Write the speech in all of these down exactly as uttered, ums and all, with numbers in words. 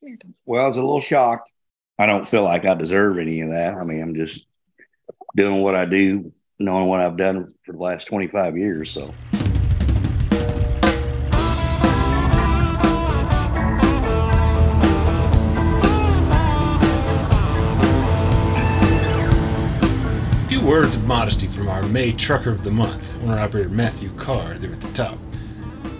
Come here, Tom. Well, I was a little shocked. I don't feel like I deserve any of that. I mean, I'm just doing what I do, knowing what I've done for the last twenty-five years. So. A few words of modesty from our May Trucker of the Month, owner-operator Matthew Karr, there at the top.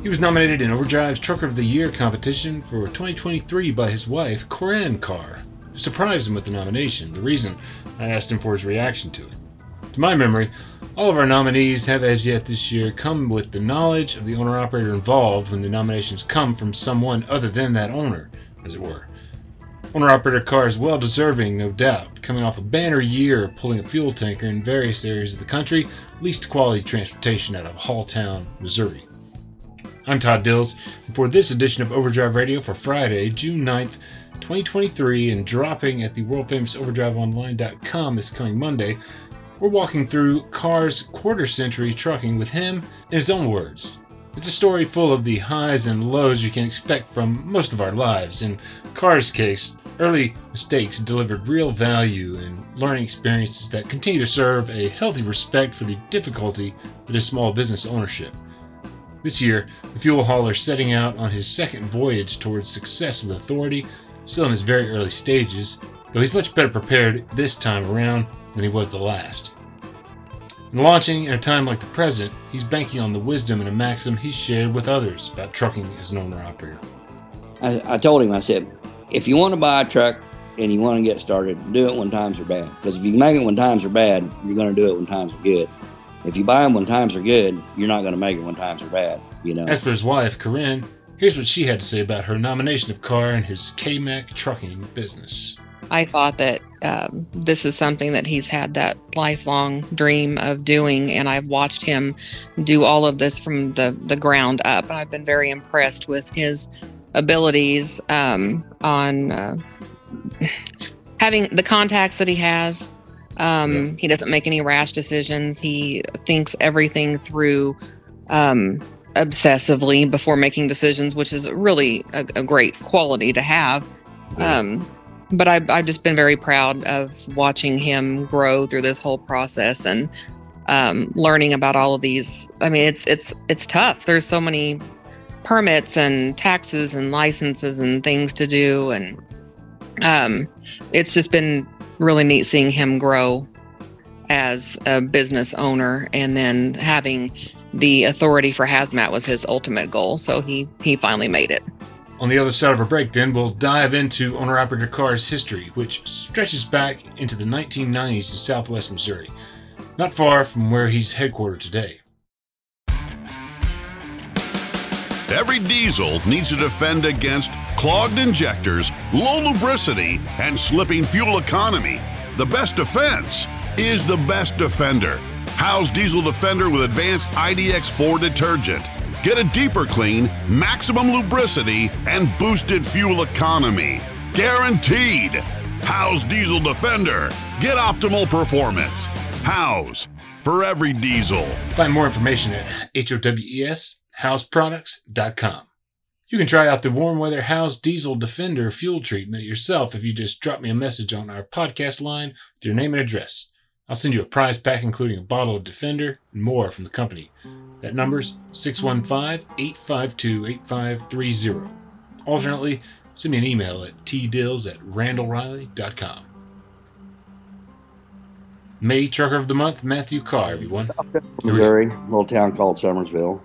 He was nominated in Overdrive's Trucker of the Year competition for twenty twenty-three by his wife, Koren Karr, who surprised him with the nomination. The reason, I asked him for his reaction to it. To my memory, all of our nominees have as yet this year come with the knowledge of the owner-operator involved when the nominations come from someone other than that owner, as it were. Owner-operator Karr is well-deserving, no doubt, coming off a banner year pulling a fuel tanker in various areas of the country, leased to Quality Transportation out of Halltown, Missouri. I'm Todd Dills, and for this edition of Overdrive Radio for Friday, June ninth, twenty twenty-three, and dropping at the world-famous Overdrive Online dot com this coming Monday, we're walking through Karr's quarter-century trucking with him in his own words. It's a story full of the highs and lows you can expect from most of our lives. In Karr's case, early mistakes delivered real value and learning experiences that continue to serve a healthy respect for the difficulty that is small business ownership. This year, the fuel hauler setting out on his second voyage towards success with authority, still in his very early stages, though he's much better prepared this time around than he was the last. In launching in a time like the present, he's banking on the wisdom and a maxim he's shared with others about trucking as an owner-operator. I, I told him, I said, if you want to buy a truck and you want to get started, do it when times are bad. Because if you make it when times are bad, you're going to do it when times are good. If you buy them when times are good, you're not going to make it when times are bad, you know. As for his wife, Koren, here's what she had to say about her nomination of Karr and his K-Mac trucking business. I thought that um, this is something that he's had that lifelong dream of doing, and I've watched him do all of this from the, the ground up. And I've been very impressed with his abilities um, on uh, having the contacts that he has. Um, yeah. He doesn't make any rash decisions. He thinks everything through um, obsessively before making decisions, which is really a, a great quality to have. Yeah. Um, but I, I've just been very proud of watching him grow through this whole process and um, learning about all of these. I mean, it's it's it's tough. There's so many permits and taxes and licenses and things to do, and um, it's just been really neat seeing him grow as a business owner, and then having the authority for hazmat was his ultimate goal, so he he finally made it. On the other side of our break, then, we'll dive into owner-operator Karr's history, which stretches back into the nineteen nineties to southwest Missouri, not far from where he's headquartered today. Every diesel needs to defend against clogged injectors, low lubricity, and slipping fuel economy. The best defense is the best defender. Howes Diesel Defender with advanced I D X four detergent. Get a deeper clean, maximum lubricity, and boosted fuel economy. Guaranteed. Howes Diesel Defender. Get optimal performance. Howes, for every diesel. Find more information at H O W E S. Howes Products dot com. You can try out the warm weather Howes Diesel Defender fuel treatment yourself if you just drop me a message on our podcast line with your name and address. I'll send you a prize pack including a bottle of Defender and more from the company. That number's six one five, eight five two, eight five three zero. Alternately, send me an email at t dills at randall reilly dot com. May Trucker of the Month, Matthew Karr, everyone. Missouri, a little town called Somersville.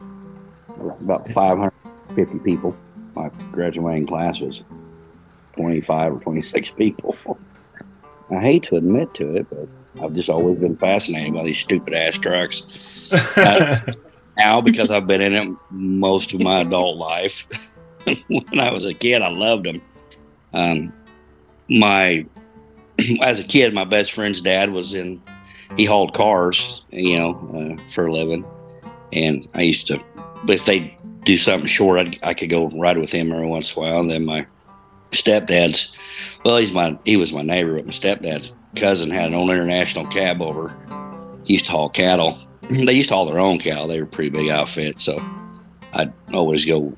About five hundred fifty people. My graduating class was twenty-five or twenty-six people. I hate to admit to it, but I've just always been fascinated by these stupid ass trucks. uh, now, because I've been in it most of my adult life. When I was a kid, I loved them. Um, my as a kid, my best friend's dad was in. He hauled cars, you know, uh, for a living, and I used to. But if they do something short, I'd, I could go ride with him every once in a while. And then my stepdad's, well, he's my he was my neighbor, but my stepdad's cousin had an old International cab over. He used to haul cattle. They used to haul their own cattle. They were a pretty big outfit. So I'd always go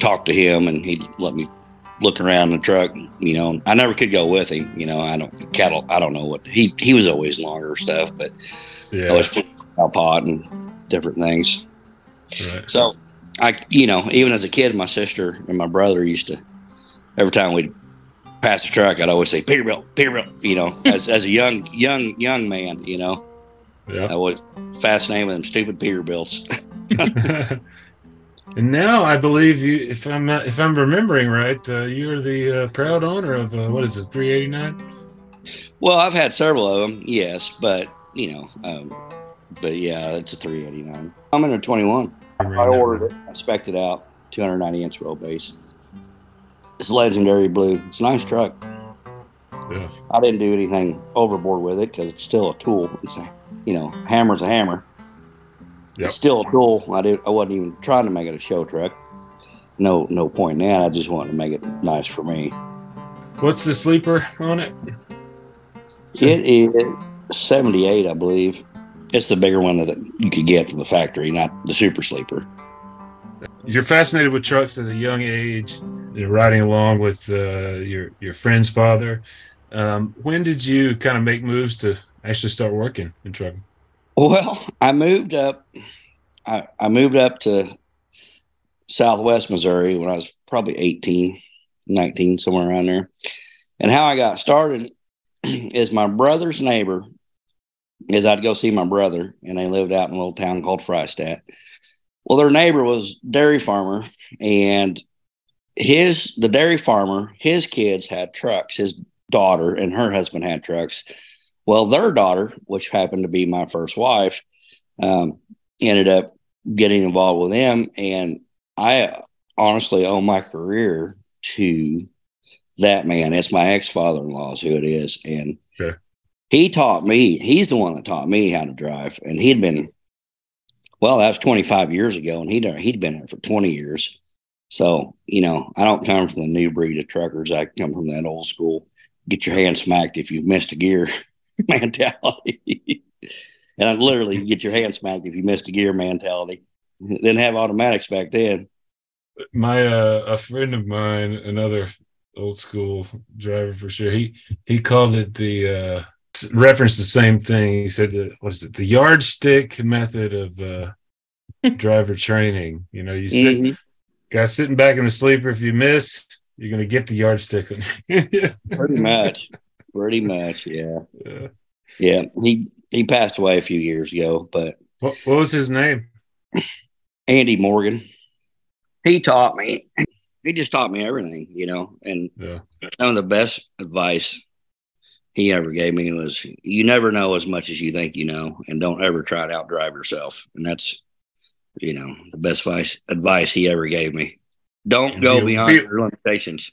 talk to him, and he'd let me looking around the truck, you know, I never could go with him. You know, I don't cattle. I don't know what he, he was always longer stuff, but yeah. I was putting cow pot and different things. Right. So I, you know, even as a kid, my sister and my brother used to, every time we'd pass the truck, I'd always say Peterbilt, Peterbilt, you know, as, as a young, young, young man, you know, yeah. I was fascinated with them stupid Peterbilts. And now I believe you, if I'm not, if I'm remembering right, uh, you're the uh, proud owner of uh, what is it, three eighty-nine? Well, I've had several of them, yes, but you know, um, but yeah, it's a three eighty-nine. I'm in a twenty-one. I ordered it. I spec'd it out, two ninety inch roll base. It's legendary blue. It's a nice truck. Yeah. I didn't do anything overboard with it because it's still a tool. It's a, you know, hammer's a hammer. Yep. It's still a tool. I did. I wasn't even trying to make it a show truck. No, no point in that. I just wanted to make it nice for me. What's the sleeper on it? It is seventy-eight, I believe. It's the bigger one that you could get from the factory, not the super sleeper. You're fascinated with trucks as a young age. You're riding along with uh, your your friend's father. Um, when did you kind of make moves to actually start working in trucking? Well, I moved up. I, I moved up to Southwest Missouri when I was probably eighteen, nineteen, somewhere around there. And how I got started is my brother's neighbor is I'd go see my brother, and they lived out in a little town called Freistadt. Well, their neighbor was dairy farmer, and his the dairy farmer, his kids had trucks. His daughter and her husband had trucks. Well, their daughter, which happened to be my first wife, um, ended up getting involved with them. And I honestly owe my career to that man. It's my ex-father-in-law's who it is. And sure. He taught me, he's the one that taught me how to drive. And he'd been, well, that was twenty-five years ago, and he'd, he'd been there for twenty years. So, you know, I don't come from the new breed of truckers. I come from that old school, get your hand smacked if you've missed a gear mentality. And I literally get your hand smacked if you missed a gear mentality. Didn't have automatics back then. My uh a friend of mine, another old school driver for sure, he he called it the uh referenced the same thing. He said the, what is it the yardstick method of uh driver training. You know, you sit mm-hmm. guy sitting back in the sleeper, if you miss, you're gonna get the yardstick. pretty much Pretty much, yeah. yeah, yeah. He he passed away a few years ago, but what, what was his name? Andy Morgan. He taught me. He just taught me everything, you know. And yeah. Some of the best advice he ever gave me was, "You never know as much as you think you know, and don't ever try to outdrive yourself." And that's, you know, the best advice advice he ever gave me. Don't and go be, beyond be, your limitations.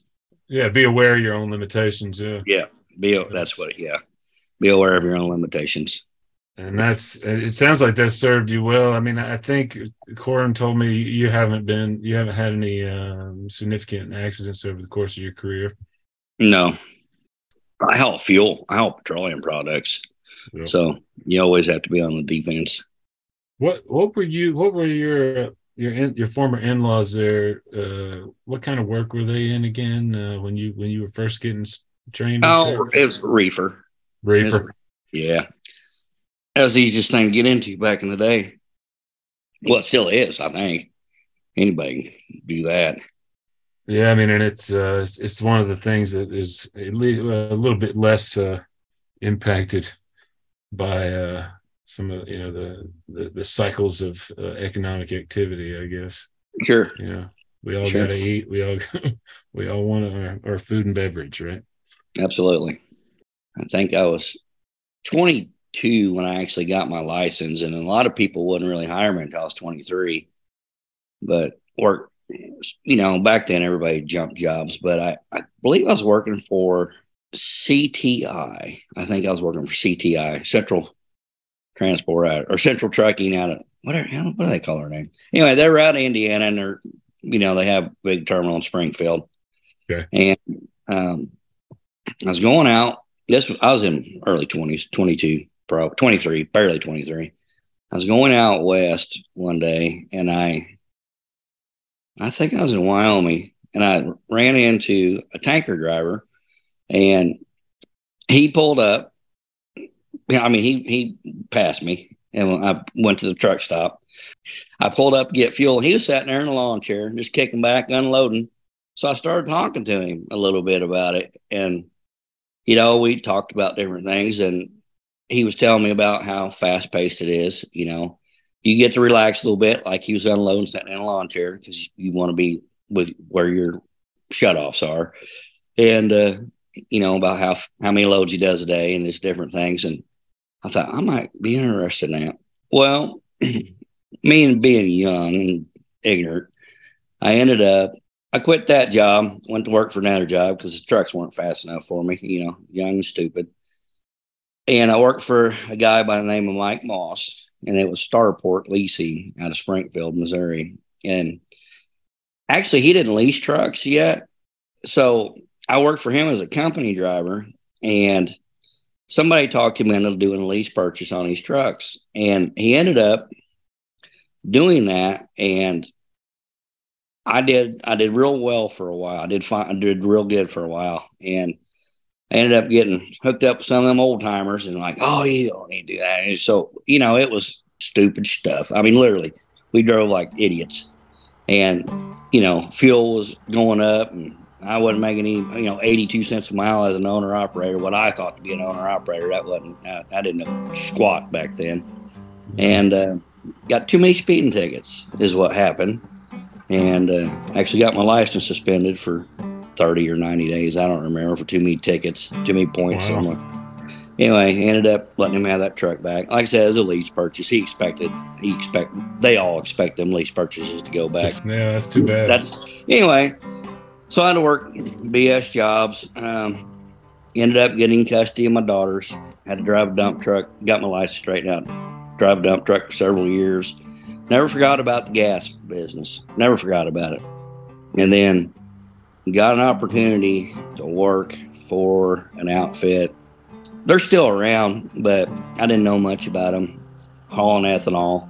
Yeah, be aware of your own limitations. Yeah, yeah. Be that's what yeah. Be aware of your own limitations. And that's it sounds like that served you well. I mean, I think Koren told me you haven't been you haven't had any um, significant accidents over the course of your career. No. I help fuel. I help petroleum products. Yep. So you always have to be on the defense. What what were you what were your your in, your former in-laws there? Uh, what kind of work were they in again uh, when you when you were first getting Training oh, it was reefer. Reefer. It was, yeah. That was the easiest thing to get into back in the day. Well, it still is, I think. Anybody can do that. Yeah, I mean, and it's uh, it's, it's one of the things that is a little bit less uh, impacted by uh, some of you know the the, the cycles of uh, economic activity, I guess. Sure. Yeah, we all sure. gotta eat. We all we all want our, our food and beverage, right? Absolutely. I think I was twenty-two when I actually got my license, and a lot of people wouldn't really hire me until I was twenty-three. But work, you know, back then everybody jumped jobs, but I, I believe I was working for C T I. I think I was working for C T I, Central Transport, or Central Trucking out of, what, are, what do they call their name? Anyway, they're out of Indiana, and they're, you know, they have a big terminal in Springfield. Okay. And, um, I was going out. This I was in early twenties, twenty-two, probably twenty-three, barely twenty-three. I was going out west one day, and I, I think I was in Wyoming, and I ran into a tanker driver, and he pulled up. I mean, he he passed me, and I went to the truck stop. I pulled up to get fuel. He was sitting there in a lawn chair, just kicking back, unloading. So I started talking to him a little bit about it. And, you know, we talked about different things, and he was telling me about how fast paced it is. You know, you get to relax a little bit, like he was unloading, sitting in a lawn chair, because you want to be with where your shutoffs are. And, uh, you know, about how, how many loads he does a day and these different things. And I thought, I might be interested in that. Well, me and being young and ignorant, I ended up, I quit that job, went to work for another job because the trucks weren't fast enough for me, you know, young and stupid. And I worked for a guy by the name of Mike Moss, and it was Starport Leasing out of Springfield, Missouri. And actually, he didn't lease trucks yet. So I worked for him as a company driver, and somebody talked him into doing a lease purchase on his trucks. And he ended up doing that, and I did I did real well for a while. I did fine, I did real good for a while, and I ended up getting hooked up with some of them old timers, and like, oh, you don't need to do that. And so, you know, it was stupid stuff. I mean, literally, we drove like idiots, and, you know, fuel was going up, and I wasn't making any, you know, eighty-two cents a mile as an owner operator, what I thought to be an owner operator. That wasn't, I, I didn't know squat back then. And uh, got too many speeding tickets is what happened. And uh, actually got my license suspended for thirty or ninety days. I don't remember, for too many tickets, too many points. Wow. Like, anyway, ended up letting him have that truck back. Like I said, it was a lease purchase. He expected, he expect, they all expect them lease purchases to go back. Yeah, that's too bad. That's anyway. So I had to work B S jobs. Um, ended up getting custody of my daughters. Had to drive a dump truck. Got my license straightened out. Drive a dump truck for several years. Never forgot about the gas business. Never forgot about it. And then got an opportunity to work for an outfit. They're still around, but I didn't know much about them. Hauling ethanol.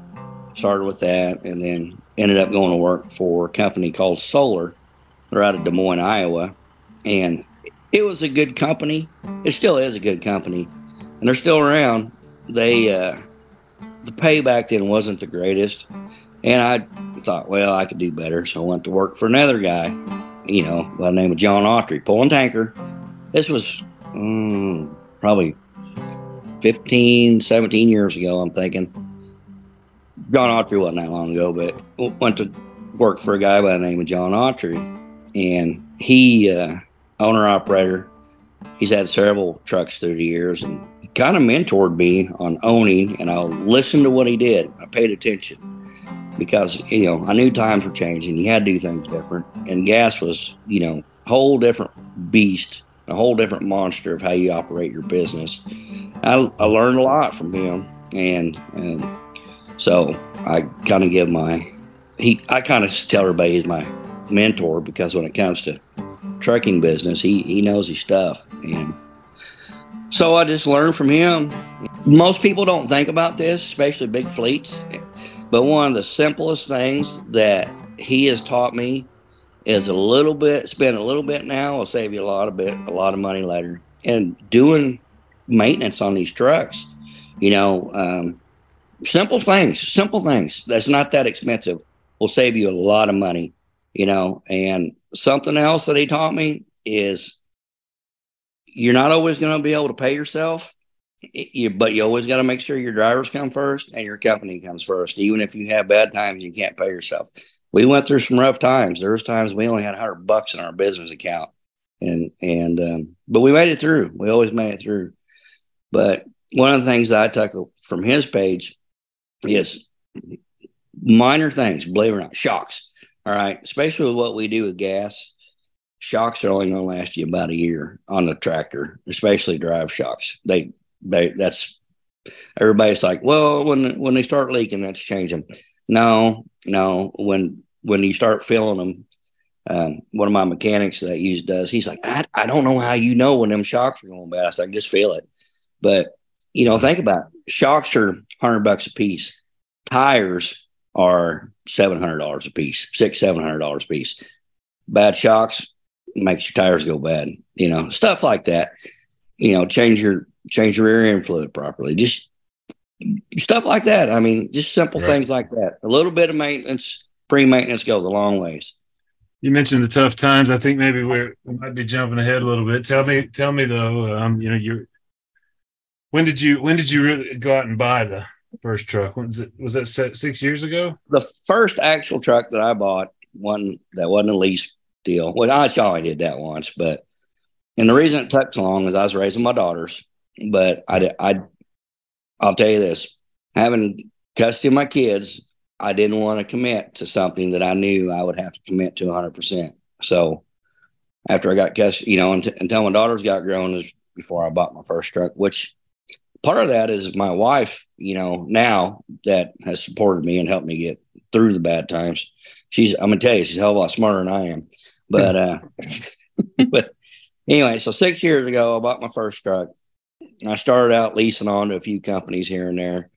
Started with that, and then ended up going to work for a company called Solar. They're out of Des Moines, Iowa, and it was a good company. It still is a good company, and they're still around. They, uh, the pay back then wasn't the greatest, and I thought, well, I could do better, so I went to work for another guy, you know, by the name of John Autry, pulling tanker. This was um, probably fifteen, seventeen years ago, I'm thinking. John Autry wasn't that long ago, but went to work for a guy by the name of John Autry. And he, uh, owner operator, he's had several trucks through the years, and he kind of mentored me on owning, and I listened to what he did. I paid attention because, you know, I knew times were changing. You had to do things different, and gas was, you know, a whole different beast, a whole different monster of how you operate your business. I, I learned a lot from him. And, and so I kind of give my, he, I kind of tell everybody he's my mentor, because when it comes to trucking business, he he knows his stuff. And so I just learned from him. Most people don't think about this, especially big fleets, but one of the simplest things that he has taught me is a little bit, spend a little bit now will save you a lot of bit a lot of money later. And doing maintenance on these trucks, you know, um simple things simple things that's not that expensive will save you a lot of money. You know, and something else that he taught me is you're not always going to be able to pay yourself, you, but you always got to make sure your drivers come first and your company comes first. Even if you have bad times, you can't pay yourself. We went through some rough times. There was times we only had a hundred bucks in our business account, and and um, but we made it through. We always made it through. But one of the things that I took from his page is minor things, believe it or not, shocks. All right, especially with what we do with gas, shocks are only going to last you about a year on the tractor, especially drive shocks. They, they, that's everybody's like, well, when when they start leaking, let's change them. No, no, when when you start feeling them, um, one of my mechanics that I use does, he's like, I, I don't know how you know when them shocks are going bad. I said, I just feel it. But you know, think about it. Shocks are a hundred bucks a piece. Tires are seven hundred dollars a piece, six, seven hundred dollars a piece. bad shocks makes your tires go bad, you know, stuff like that. You know, change your change your rear end fluid properly, just stuff like that. I mean, just simple right. things like that. A little bit of maintenance, pre-maintenance goes a long ways. You mentioned the tough times. I think maybe we're, we might be jumping ahead a little bit. Tell me, tell me though, um, you know, you when did you when did you really go out and buy the first truck? Was it was that six years ago? The first actual truck that I bought, one that wasn't a lease deal. Well, I only did that once, but and the reason it took so long is I was raising my daughters. But I, I, I'll tell you this: having custody of my kids, I didn't want to commit to something that I knew I would have to commit to one hundred percent. So after I got custody, you know, until my daughters got grown, is before I bought my first truck. Which part of that is my wife, you know, now that has supported me and helped me get through the bad times. She's, I'm gonna tell you, she's a hell of a lot smarter than I am. But uh, but anyway, so six years ago, I bought my first truck. I started out leasing on to a few companies here and there.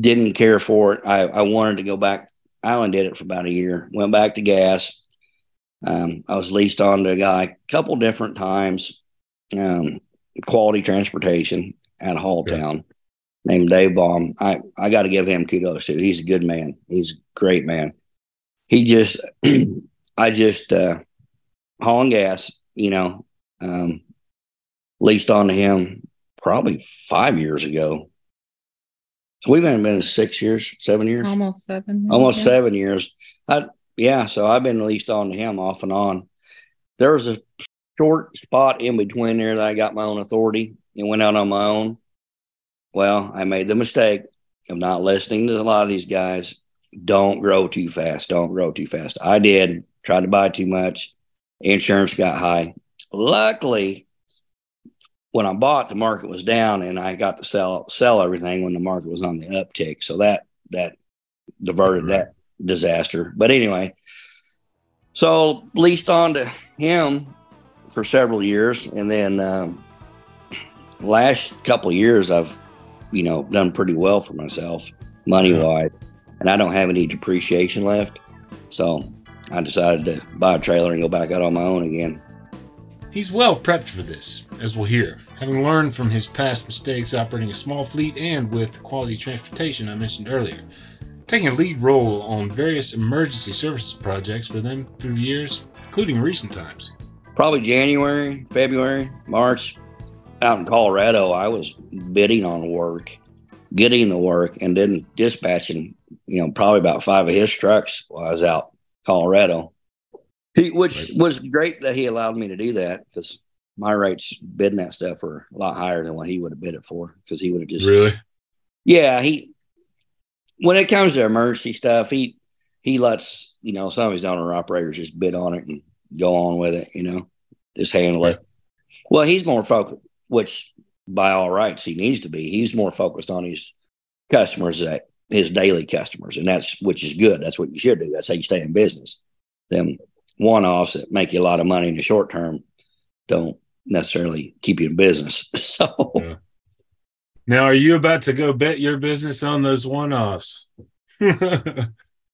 Didn't care for it. I, I wanted to go back. I only did it for about a year. Went back to gas. Um, I was leased on to a guy a couple different times. Um, Quality Transportation out of Halltown, okay. named Dave Baum. I, I got to give him kudos too. He's a good man. He's a great man. He just, I just uh, hauling gas, you know, um, leased on to him probably five years ago. So we've been in six years, seven years, almost seven, almost yeah. seven years. I, yeah. So I've been leased on to him off and on. There was a short spot in between there that I got my own authority and went out on my own. Well, I made the mistake of not listening to a lot of these guys. Don't grow too fast. Don't grow too fast. I did. Tried to buy too much. Insurance got high. Luckily, when I bought, the market was down, and I got to sell sell everything when the market was on the uptick. So that that diverted that disaster. But anyway, so leased on to him for several years, and then um, last couple of years, I've you know done pretty well for myself money wise, and I don't have any depreciation left. So I decided to buy a trailer and go back out on my own again. He's well prepped for this, as we'll hear, having learned from his past mistakes operating a small fleet and with Quality Transportation I mentioned earlier, taking a lead role on various emergency services projects for them through the years, including recent times. Probably January, February, March, out in Colorado, I was bidding on work, getting the work, and then dispatching, you know, probably about five of his trucks while I was out in Colorado. He, which was great that he allowed me to do that because my rates bidding that stuff were a lot higher than what he would have bid it for because he would have just really, yeah. He, when it comes to emergency stuff, he he lets you know some of his owner operators just bid on it and go on with it, you know, just handle right. it. Well, he's more focused, which by all rights he needs to be. He's more focused on his customers, that his daily customers, and that's which is good. That's what you should do. That's how you stay in business. Then. One-offs that make you a lot of money in the short term don't necessarily keep you in business. So yeah. Now, are you about to go bet your business on those one-offs? no.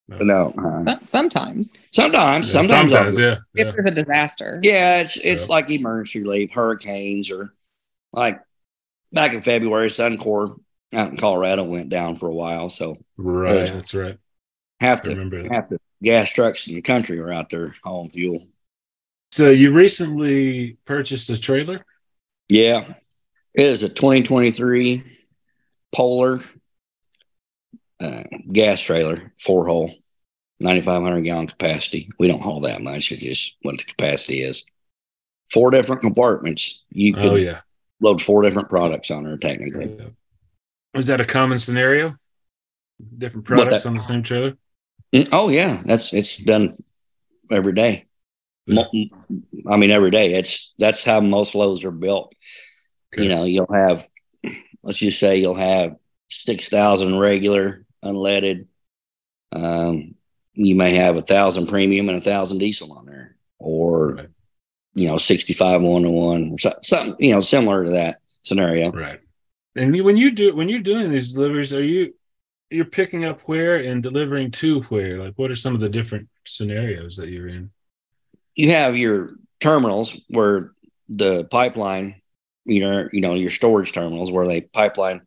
no uh, sometimes. Sometimes. Yeah, sometimes. Sometimes, yeah. If yeah. there's a disaster. Yeah, it's it's yeah. like emergency relief, hurricanes, or like back in February, Suncor out in Colorado went down for a while. So Right, uh, that's right. Have to remember that. Have to. Gas trucks in the country are out there hauling fuel. So you recently purchased a trailer? Yeah. It is a twenty twenty-three Polar uh, gas trailer, four-hole, nine thousand five hundred gallon capacity. We don't haul that much. It's just what the capacity is. Four different compartments. You could oh, yeah. load four different products on there, technically. Yeah. Is that a common scenario? Different products that- on the same trailer? Oh yeah, that's it's done every day. Yeah. I mean, every day. It's that's how most loads are built. Okay. You know, you'll have, let's just say, you'll have six thousand regular unleaded. Um, you may have a thousand premium and a thousand diesel on there, or right. you know, sixty-five one to one, something you know similar to that scenario. Right. And when you do when you're doing these deliveries, are you? You're picking up where and delivering to where? Like, what are some of the different scenarios that you're in? you have your terminals where the pipeline, you know, you know, your storage terminals where they pipeline,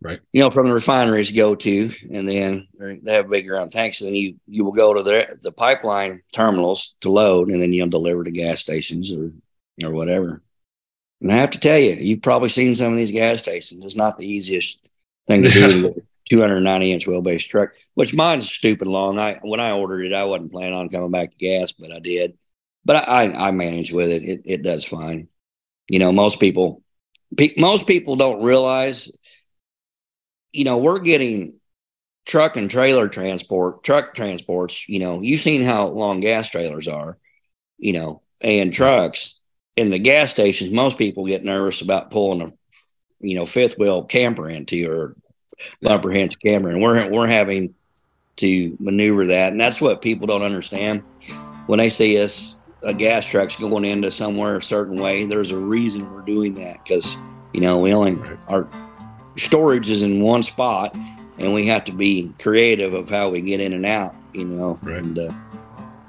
right? You know, from the refineries go to, and then they have big round tanks. And then you, you will go to the the pipeline terminals to load, and then you'll deliver to gas stations or, or whatever. And I have to tell you, you've probably seen some of these gas stations. It's not the easiest thing to do with a two ninety inch wheelbase truck, which mine's stupid long. I when I ordered it, I wasn't planning on coming back to gas, but I did. But I, I, I manage with it. it. It does fine. You know, most people, pe- most people don't realize. You know, we're getting truck and trailer transport, truck transports. You know, you've seen how long gas trailers are. You know, and trucks. In the gas stations, most people get nervous about pulling a, you know, fifth wheel camper into or bumper hitch camper, and we're we're having to maneuver that, and that's what people don't understand when they see us a gas truck's going into somewhere a certain way. There's a reason we're doing that because you know we only our storage is in one spot, and we have to be creative of how we get in and out, you know, right. and uh,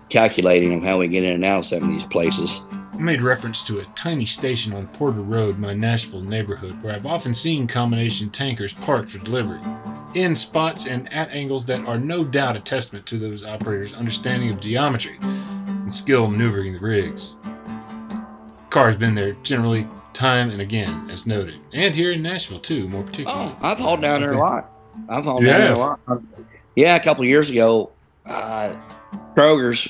calculating of how we get in and out of some of these places. I made reference to a tiny station on Porter Road, my Nashville neighborhood, where I've often seen combination tankers parked for delivery, in spots and at angles that are no doubt a testament to those operators' understanding of geometry and skill maneuvering the rigs. Karr's been there generally time and again, as noted, and here in Nashville too, more particularly. Oh, I've hauled down there a lot. I've hauled down there a lot. Yeah, a couple of years ago, uh, Kroger's.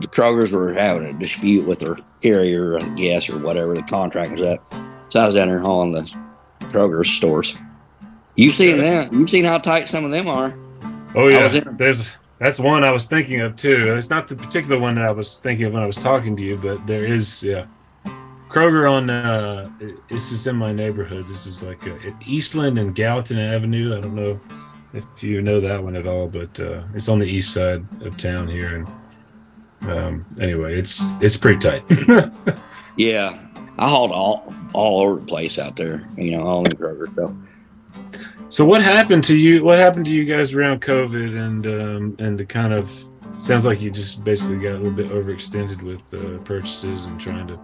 The Krogers were having a dispute with their carrier, I guess, or whatever. The contract was up. So I was down there hauling the Kroger stores. You've seen that. You've seen how tight some of them are. Oh, yeah. In- There's That's one I was thinking of, too. It's not the particular one that I was thinking of when I was talking to you, but there is, yeah. Kroger on, uh, this is in my neighborhood. This is like a, at Eastland and Gallatin Avenue. I don't know if you know that one at all, but uh, it's on the east side of town here. And Um, anyway, it's it's pretty tight. Yeah, I hauled all all over the place out there, you know, all in Kroger stuff. So what happened to you? What happened to you guys around COVID and um, and the kind of sounds like you just basically got a little bit overextended with uh, purchases and trying to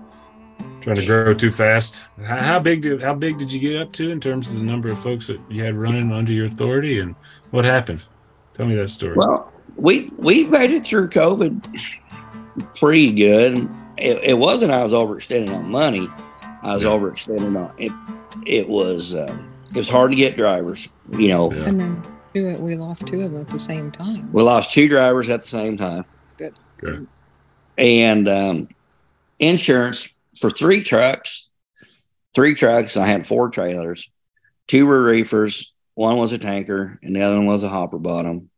trying to grow too fast. How, how big did how big did you get up to in terms of the number of folks that you had running under your authority, and what happened? Tell me that story. Well, we we made it through COVID. Pretty good. It, it wasn't. I was overextended on money. I was yeah. overextended on it. It was. Um, it was hard to get drivers. You know. Yeah. And then two, we lost two of them at the same time. We lost two drivers at the same time. Good. Good. And um, insurance for three trucks. Three trucks. I had four trailers. Two were reefers. One was a tanker, and the other one was a hopper bottom.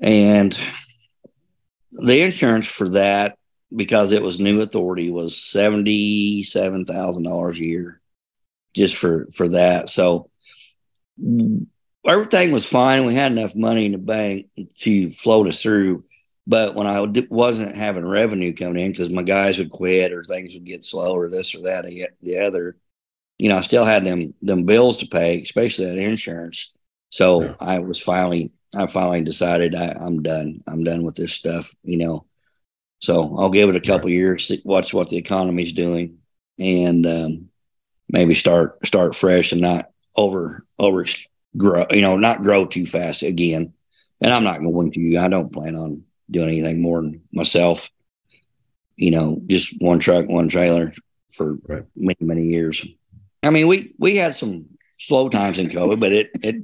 And the insurance for that, because it was new authority, was seventy-seven thousand dollars a year just for, for that. So everything was fine. We had enough money in the bank to float us through. But when I wasn't having revenue coming in because my guys would quit or things would get slow or this or that or the other, you know, I still had them them bills to pay, especially that insurance. So yeah. I was finally... I finally decided I, I'm done. I'm done with this stuff, you know. So I'll give it a couple right. years to watch what the economy's doing, and um, maybe start start fresh and not over over grow, you know, not grow too fast again. And I'm not going to. I don't plan on doing anything more than myself. You know, just one truck, one trailer for right. many many years. I mean, we we had some slow times in COVID, but it it.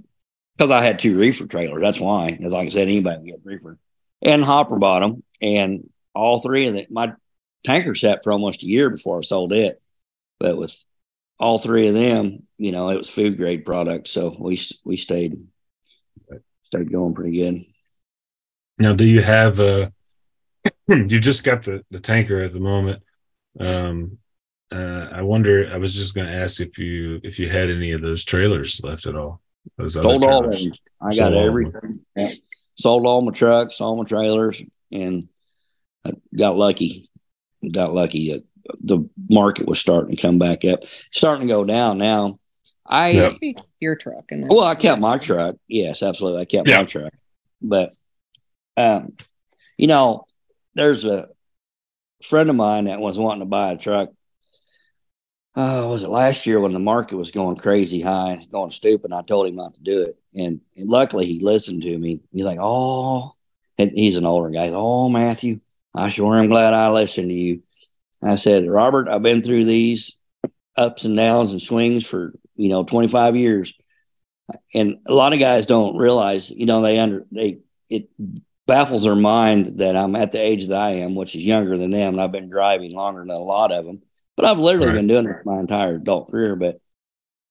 Because I had two reefer trailers. That's why. Because like I said, anybody can get reefer. And hopper bottom. And all three of them. My tanker sat for almost a year before I sold it. But with all three of them, you know, it was food grade product. So we we stayed stayed going pretty good. Now, do you have a – you just got the, the tanker at the moment. Um, uh, I wonder – I was just going to ask if you if you had any of those trailers left at all. Sold all of them. I got everything. Sold all my trucks, all my trailers, and I got lucky. Got lucky. The market was starting to come back up. Starting to go down now. I yep. your truck and well, I kept my truck. Yes, absolutely, I kept yep. my truck. But um, you know, there's a friend of mine that was wanting to buy a truck. Uh, was it last year when the market was going crazy high and going stupid? And I told him not to do it. And, and luckily he listened to me. He's like, oh, and he's an older guy. He's, oh, Matthew, I sure am glad I listened to you. I said, Robert, I've been through these ups and downs and swings for, you know, twenty-five years. And a lot of guys don't realize, you know, they under, they, it baffles their mind that I'm at the age that I am, which is younger than them. And I've been driving longer than a lot of them. But I've literally right. been doing this my entire adult career. But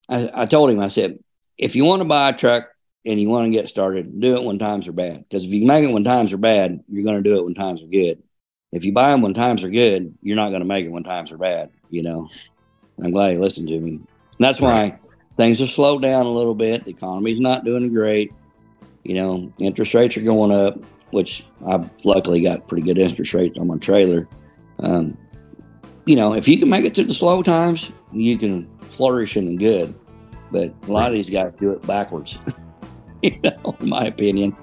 I, I told him, I said, if you want to buy a truck and you want to get started, do it when times are bad. Because if you make it when times are bad, you're going to do it when times are good. If you buy them when times are good, you're not going to make it when times are bad, you know. I'm glad you listened to me. And that's right. why things have slowed down a little bit. The economy's not doing great. You know, interest rates are going up, which I've luckily got pretty good interest rates on my trailer. Um You know, if you can make it through the slow times, you can flourish in the good. But a lot of these guys do it backwards, you know, in my opinion.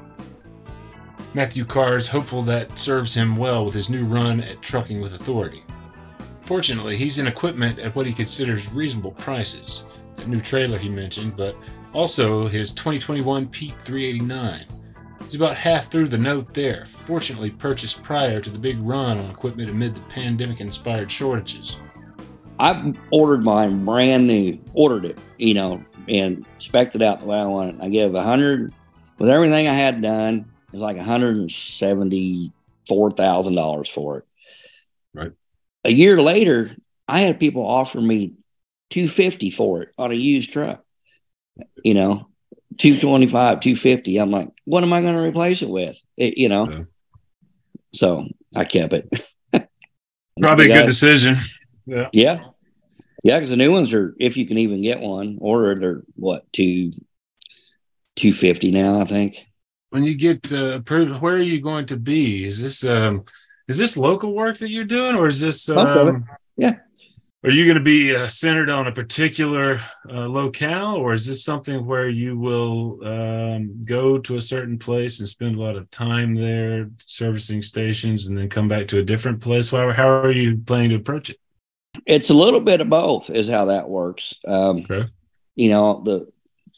Matthew Karr is hopeful that serves him well with his new run at Trucking with Authority. Fortunately, he's in equipment at what he considers reasonable prices, that new trailer he mentioned, but also his twenty twenty-one Pete three eighty-nine. He's about half through the note there, fortunately purchased prior to the big run on equipment amid the pandemic-inspired shortages. I've ordered mine brand new, ordered it, you know, and spec'd it out the way I wanted. I gave one hundred, with everything I had done, it was like one hundred seventy-four thousand dollars for it. Right. A year later, I had people offer me two hundred fifty dollars for it on a used truck, you know. two twenty-five, two fifty. I'm like, what am I going to replace it with? It, you know, yeah. So I kept it. Probably a good decision. Yeah, yeah, yeah. Because the new ones are, if you can even get one, or they're what two, two fifty now, I think. When you get uh, approved, where are you going to be? Is this um, is this local work that you're doing, or is this um, yeah? Are you going to be uh, centered on a particular uh, locale, or is this something where you will um, go to a certain place and spend a lot of time there servicing stations and then come back to a different place? How, how are you planning to approach it? It's a little bit of both is how that works. Um, okay. You know, the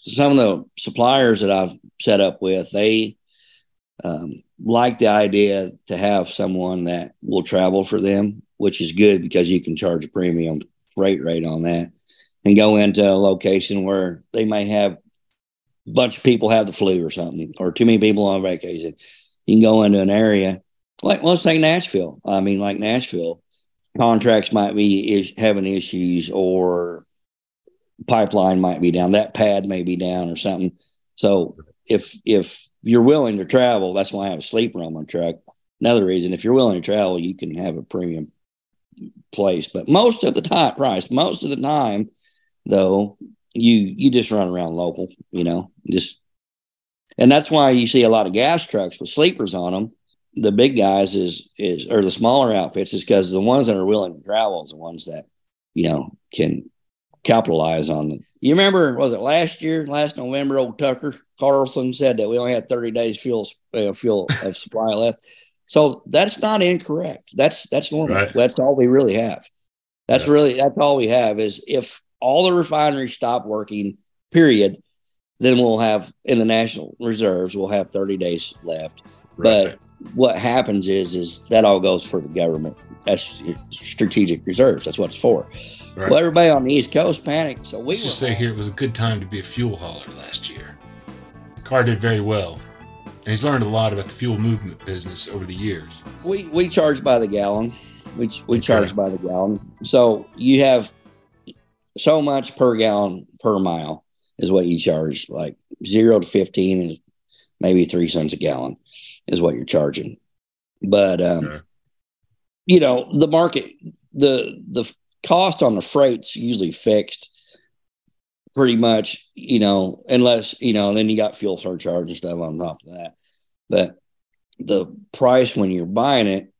some of the suppliers that I've set up with, they um, like the idea to have someone that will travel for them, which is good because you can charge a premium freight rate on that and go into a location where they may have a bunch of people have the flu or something, or too many people on vacation. You can go into an area like, let's say Nashville. I mean, like Nashville contracts might be is, having issues, or pipeline might be down. That pad may be down or something. So if, if you're willing to travel, that's why I have a sleeper on my truck. Another reason, if you're willing to travel, you can have a premium place, but most of the time price, most of the time though, you, you just run around local, you know, just, and that's why you see a lot of gas trucks with sleepers on them. The big guys is, is, or the smaller outfits is because the ones that are willing to travel is the ones that, you know, can capitalize on them. You remember, was it last year, last November, old Tucker Carlson said that we only had thirty days fuel, uh, fuel of supply left. So that's not incorrect. That's that's normal. Right. That's all we really have. That's yeah. really that's all we have is if all the refineries stop working, period, then we'll have in the national reserves, we'll have thirty days left. Right. But what happens is is that all goes for the government. That's strategic reserves. That's what it's for. Right. Well, everybody on the East Coast panicked. So we Let's just say here it was a good time to be a fuel hauler last year. Karr did very well. And he's learned a lot about the fuel movement business over the years. We we charge by the gallon. We we okay. charge by the gallon. So you have so much per gallon per mile is what you charge, like zero to fifteen and maybe three cents a gallon is what you're charging. But um, okay. you know, the market, the the cost on the freight's usually fixed. Pretty much, you know, unless, you know, then you got fuel surcharge and stuff on top of that. But the price when you're buying it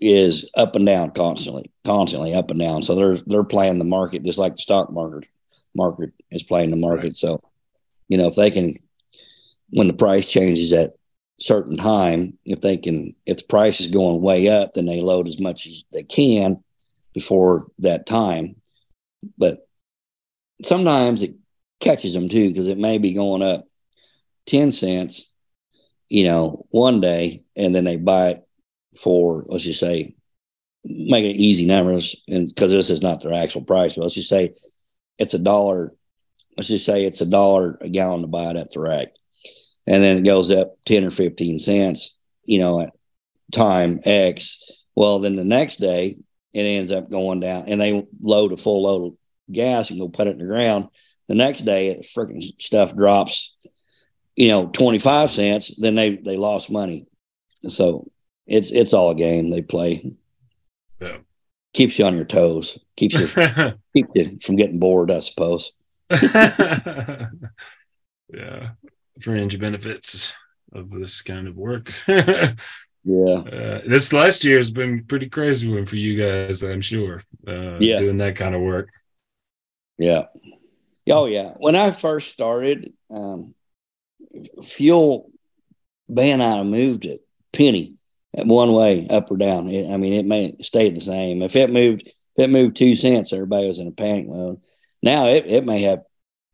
is up and down constantly, constantly up and down. So they're, they're playing the market just like the stock market market is playing the market. Right. So, you know, if they can, when the price changes at certain time. If they can, if the price is going way up, then they load as much as they can before that time. But sometimes it catches them too, because it may be going up ten cents, you know, one day, and then they buy it for, let's just say, make it easy numbers, and because this is not their actual price, but let's just say it's a dollar. Let's just say it's a dollar a gallon to buy it at the rack, and then it goes up ten or fifteen cents, you know, at time X. Well, then the next day it ends up going down, and they load a full load of gas and go put it in the ground. The next day, it freaking stuff drops, you know, twenty-five cents. Then they, they lost money. So it's, it's all a game they play. Yeah. Keeps you on your toes. Keeps you, keeps you from getting bored, I suppose. Yeah. Fringe benefits of this kind of work. Yeah. Uh, this last year has been pretty crazy one for you guys, I'm sure. Uh, yeah. Doing that kind of work. Yeah. Oh, yeah. When I first started, um, fuel ban, I moved a penny one way up or down. It, I mean, it may stay the same. If it moved, if it moved two cents, everybody was in a panic mode. Now it, it may have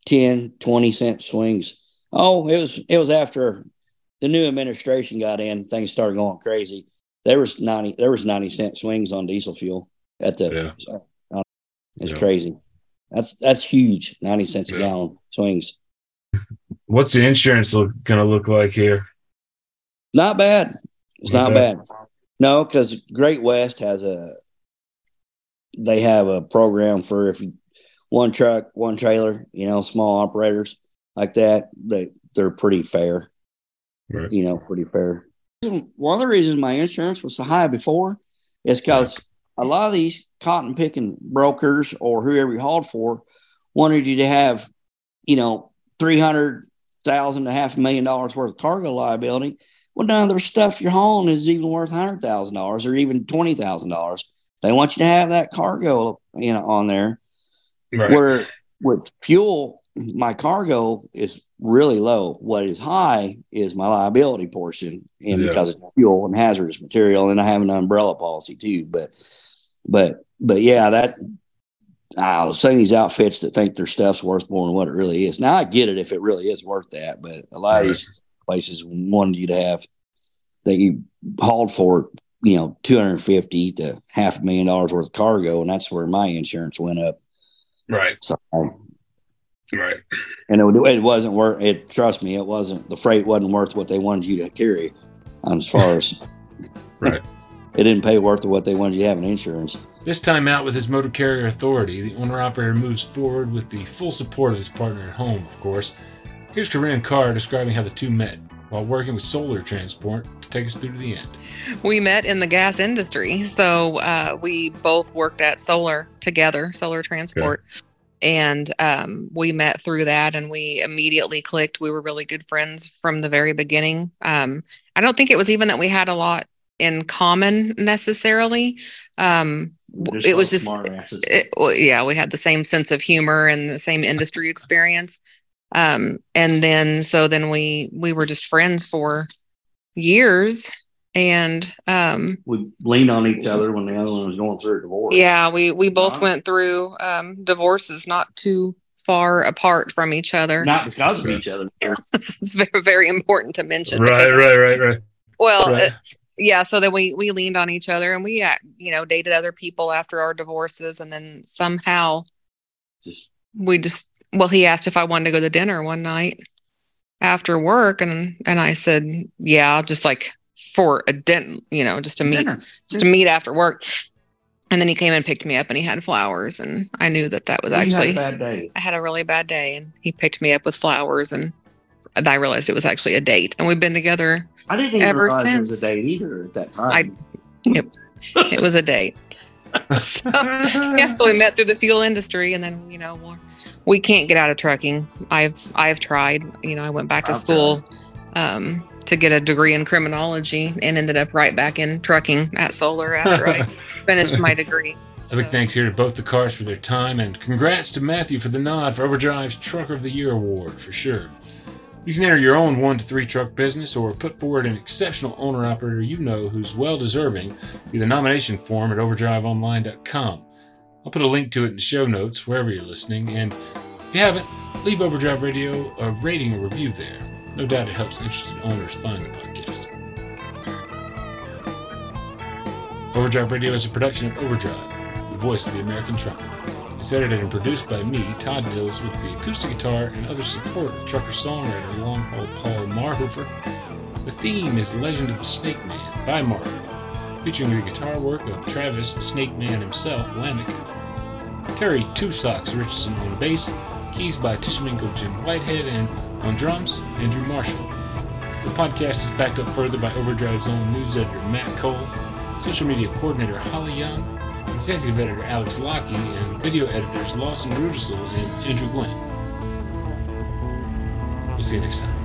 ten, twenty cent swings. Oh, it was, it was after the new administration got in, things started going crazy. There was ninety, there was ninety cent swings on diesel fuel at the, yeah. It's yeah. crazy. That's that's huge. ninety cents a yeah. gallon swings. What's the insurance look, gonna look like here? Not bad. It's not okay. bad. No, because Great West has a they have a program for if you one truck, one trailer, you know, small operators like that. They they're pretty fair. Right. You know, pretty fair. One of the reasons my insurance was so high before is because right. a lot of these cotton picking brokers or whoever you hauled for wanted you to have, you know, three hundred thousand dollars to half a million dollars worth of cargo liability. Well, none of their stuff you're hauling is even worth one hundred thousand dollars or even twenty thousand dollars. They want you to have that cargo, you know, on there. Right. Where with fuel, my cargo is really low. What is high is my liability portion, and yeah. because it's fuel and hazardous material, and I have an umbrella policy too. But But, but yeah, that I'll say these outfits that think their stuff's worth more than what it really is. Now I get it if it really is worth that, but a lot right. of these places wanted you to have that you hauled for, you know, two hundred fifty thousand dollars to half a million dollars worth of cargo. And that's where my insurance went up. Right. So, right. And it, it wasn't worth it. Trust me, it wasn't, the freight wasn't worth what they wanted you to carry um, as far as. Right. It didn't pay worth of what they wanted you to have in insurance. This time out with his motor carrier authority, the owner-operator moves forward with the full support of his partner at home, of course. Here's Koren Karr describing how the two met while working with Solar Transport to take us through to the end. We met in the gas industry, so uh, we both worked at Solar together, Solar Transport. Okay. And um, we met through that, and we immediately clicked. We were really good friends from the very beginning. Um, I don't think it was even that we had a lot in common necessarily. Um, There's it was just, it, well, yeah, we had the same sense of humor and the same industry experience. Um, and then, so then we, we were just friends for years, and, um, we leaned on each other when the other one was going through a divorce. Yeah. We, we both wow. went through, um, divorces not too far apart from each other. Not because of right. each other. It's very, very important to mention. Right, because, right, right, right. Well, right. It, Yeah, so then we we leaned on each other, and we, you know, dated other people after our divorces, and then somehow just, we just, well, he asked if I wanted to go to dinner one night after work, and and I said, yeah, just like for a dinner, you know, just to meet, dinner. just to meet after work. And then he came and picked me up, and he had flowers, and I knew that that was you actually, had a bad day. I had a really bad day, and he picked me up with flowers, and I realized it was actually a date, and we've been together I didn't even ever realize since. It was a date either at that time. I, it, it was a date. So, yeah, so we met through the fuel industry, and then, you know, we're, we can't get out of trucking. I've I've tried. You know, I went back to okay. school um, to get a degree in criminology, and ended up right back in trucking at Solar after I finished my degree. A big so. thanks here to both the Karrs for their time, and congrats to Matthew for the nod for Overdrive's Trucker of the Year award, for sure. You can enter your own one to three truck business or put forward an exceptional owner-operator you know who's well-deserving through the nomination form at Overdrive Online dot com. I'll put a link to it in the show notes wherever you're listening, and if you haven't, leave Overdrive Radio a rating or review there. No doubt it helps interested owners find the podcast. Overdrive Radio is a production of Overdrive, the voice of the American trucker. It's edited and produced by me, Todd Dills, with the acoustic guitar and other support of trucker-songwriter Long Haul Paul Marhoeffer. The theme is Legend of the Snake Man by Marhoeffer, featuring the guitar work of Travis Snake Man himself, Lannick, Terry Two Socks Richardson on bass, keys by Tishomingo Jim Whitehead, and on drums, Andrew Marshall. The podcast is backed up further by Overdrive's own news editor, Matt Cole, social media coordinator, Holly Young, executive editor Alex Lockey, and video editors Lawson Rudersel and Andrew Glenn. We'll see you next time.